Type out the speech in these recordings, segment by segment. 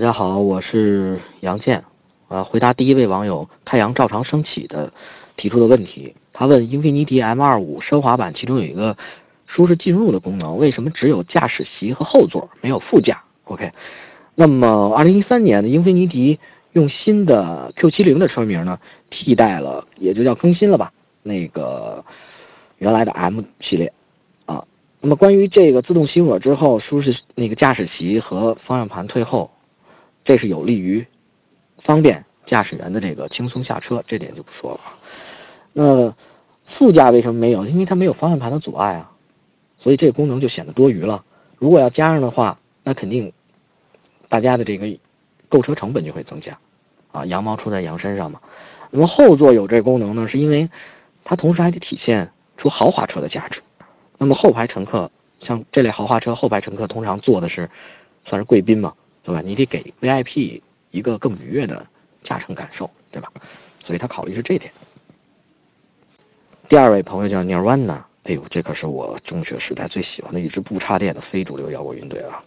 大家好，我是杨健，回答第一位网友太阳照常升起的提出的问题。他问英菲尼迪 M25 奢华版其中有一个舒适进入的功能，为什么只有驾驶席和后座没有副驾 ？OK， 那么2013年的英菲尼迪用新的 Q70 的车名呢替代了，也就叫更新了吧，那个原来的 M 系列。那么关于这个自动熄火之后舒适那个驾驶席和方向盘退后，这是有利于方便驾驶员的这个轻松下车，这点就不说了。那副驾为什么没有？因为它没有方向盘的阻碍啊，所以这个功能就显得多余了。如果要加上的话，那肯定大家的这个购车成本就会增加啊，羊毛出在羊身上嘛。那么后座有这功能呢，是因为它同时还得体现出豪华车的价值。那么后排乘客，像这类豪华车，后排乘客通常坐的是算是贵宾嘛，对吧？你得给 VIP 一个更愉悦的驾乘感受，对吧？所以他考虑是这点。第二位朋友叫 Nier1 呢，哎呦，这可是我中学时代最喜欢的一支不插电的非主流摇滚乐队啊！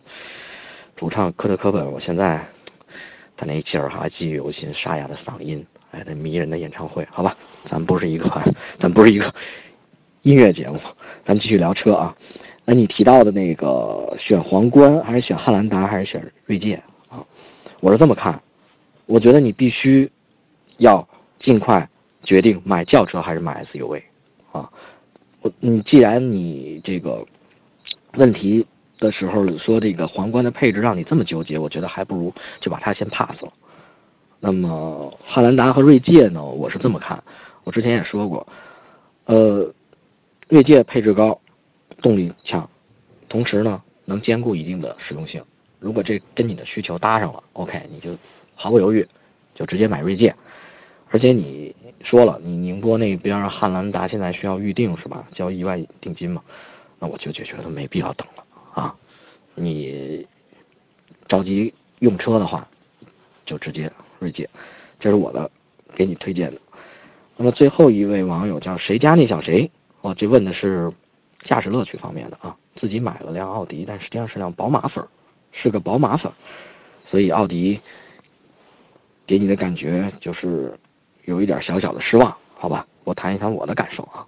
主唱科特·科本，我现在他那一切还记忆犹新，沙哑的嗓音，哎，那迷人的演唱会，好吧，咱不是一个音乐节目，咱们继续聊车啊。那你提到的那个选皇冠还是选汉兰达还是选锐界啊？我是这么看，我觉得你必须要尽快决定买轿车还是买 SUV 啊。你既然你这个问题的时候说这个皇冠的配置让你这么纠结，我觉得还不如就把它先 pass 了。那么汉兰达和锐界呢，我是这么看，我之前也说过，锐界配置高，动力强，同时呢能兼顾一定的实用性。如果这跟你的需求搭上了 ，OK， 你就毫不犹豫就直接买锐界。而且你说了，你宁波那边汉兰达现在需要预定是吧？交意外定金嘛？那我就觉得没必要等了啊！你着急用车的话，就直接锐界。这是我的给你推荐的。那么最后一位网友叫谁家那小谁？哦，这问的是驾驶乐趣方面的啊，自己买了辆奥迪，但实际上是辆宝马粉，是个宝马粉，所以奥迪给你的感觉就是有一点小小的失望，好吧？我谈一谈我的感受啊。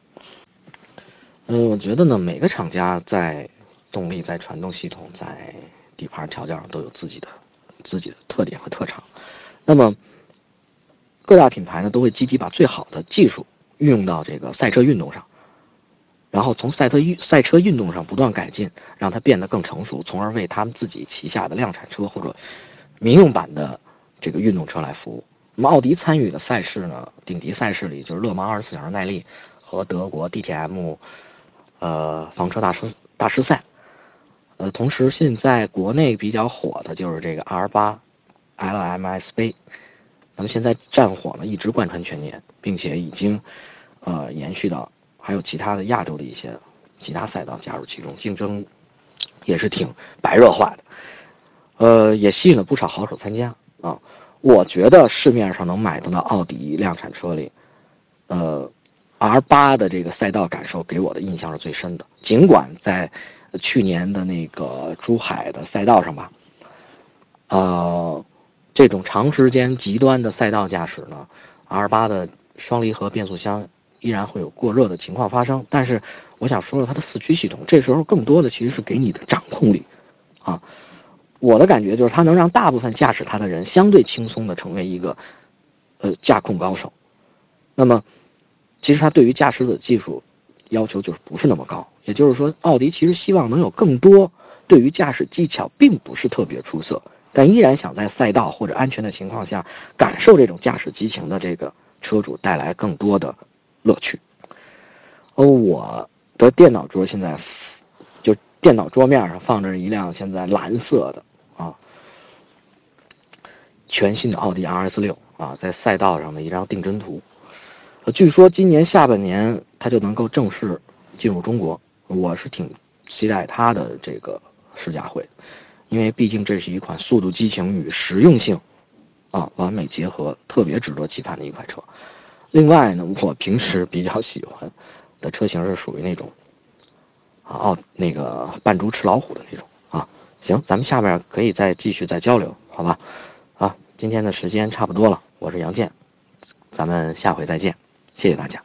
我觉得呢，每个厂家在动力、在传动系统、在底盘调教上都有自己的特点和特长。那么各大品牌呢，都会积极把最好的技术运用到这个赛车运动上。然后从赛车运动上不断改进，让它变得更成熟，从而为他们自己旗下的量产车或者民用版的这个运动车来服务。那么奥迪参与的赛事呢，顶级赛事里就是勒芒24小时耐力和德国 DTM 房车大师赛。同时现在国内比较火的就是这个 R8 LMS 杯。那么现在战火呢一直贯穿全年，并且已经延续到还有其他的亚洲的一些其他赛道加入其中，竞争也是挺白热化的，也吸引了不少好手参加啊。我觉得市面上能买到的奥迪量产车里，R8 的这个赛道感受给我的印象是最深的。尽管在去年的那个珠海的赛道上吧，这种长时间极端的赛道驾驶呢 ，R8 的双离合变速箱依然会有过热的情况发生，但是我想说了，它的四驱系统这时候更多的其实是给你的掌控力啊。我的感觉就是它能让大部分驾驶它的人相对轻松的成为一个驾控高手。那么其实它对于驾驶的技术要求就是不是那么高，也就是说奥迪其实希望能有更多对于驾驶技巧并不是特别出色但依然想在赛道或者安全的情况下感受这种驾驶激情的这个车主带来更多的乐趣。我的电脑桌现在就电脑桌面上放着一辆现在蓝色的啊，全新的奥迪 RS 6啊，在赛道上的一张定帧图。据说今年下半年它就能够正式进入中国，我是挺期待它的这个试驾会，因为毕竟这是一款速度、激情与实用性啊完美结合，特别值得期盼的一款车。另外呢，我平时比较喜欢的车型是属于那种那个扮猪吃老虎的那种啊。行，咱们下面可以再继续交流。好吧，啊，今天的时间差不多了，我是杨健，咱们下回再见，谢谢大家。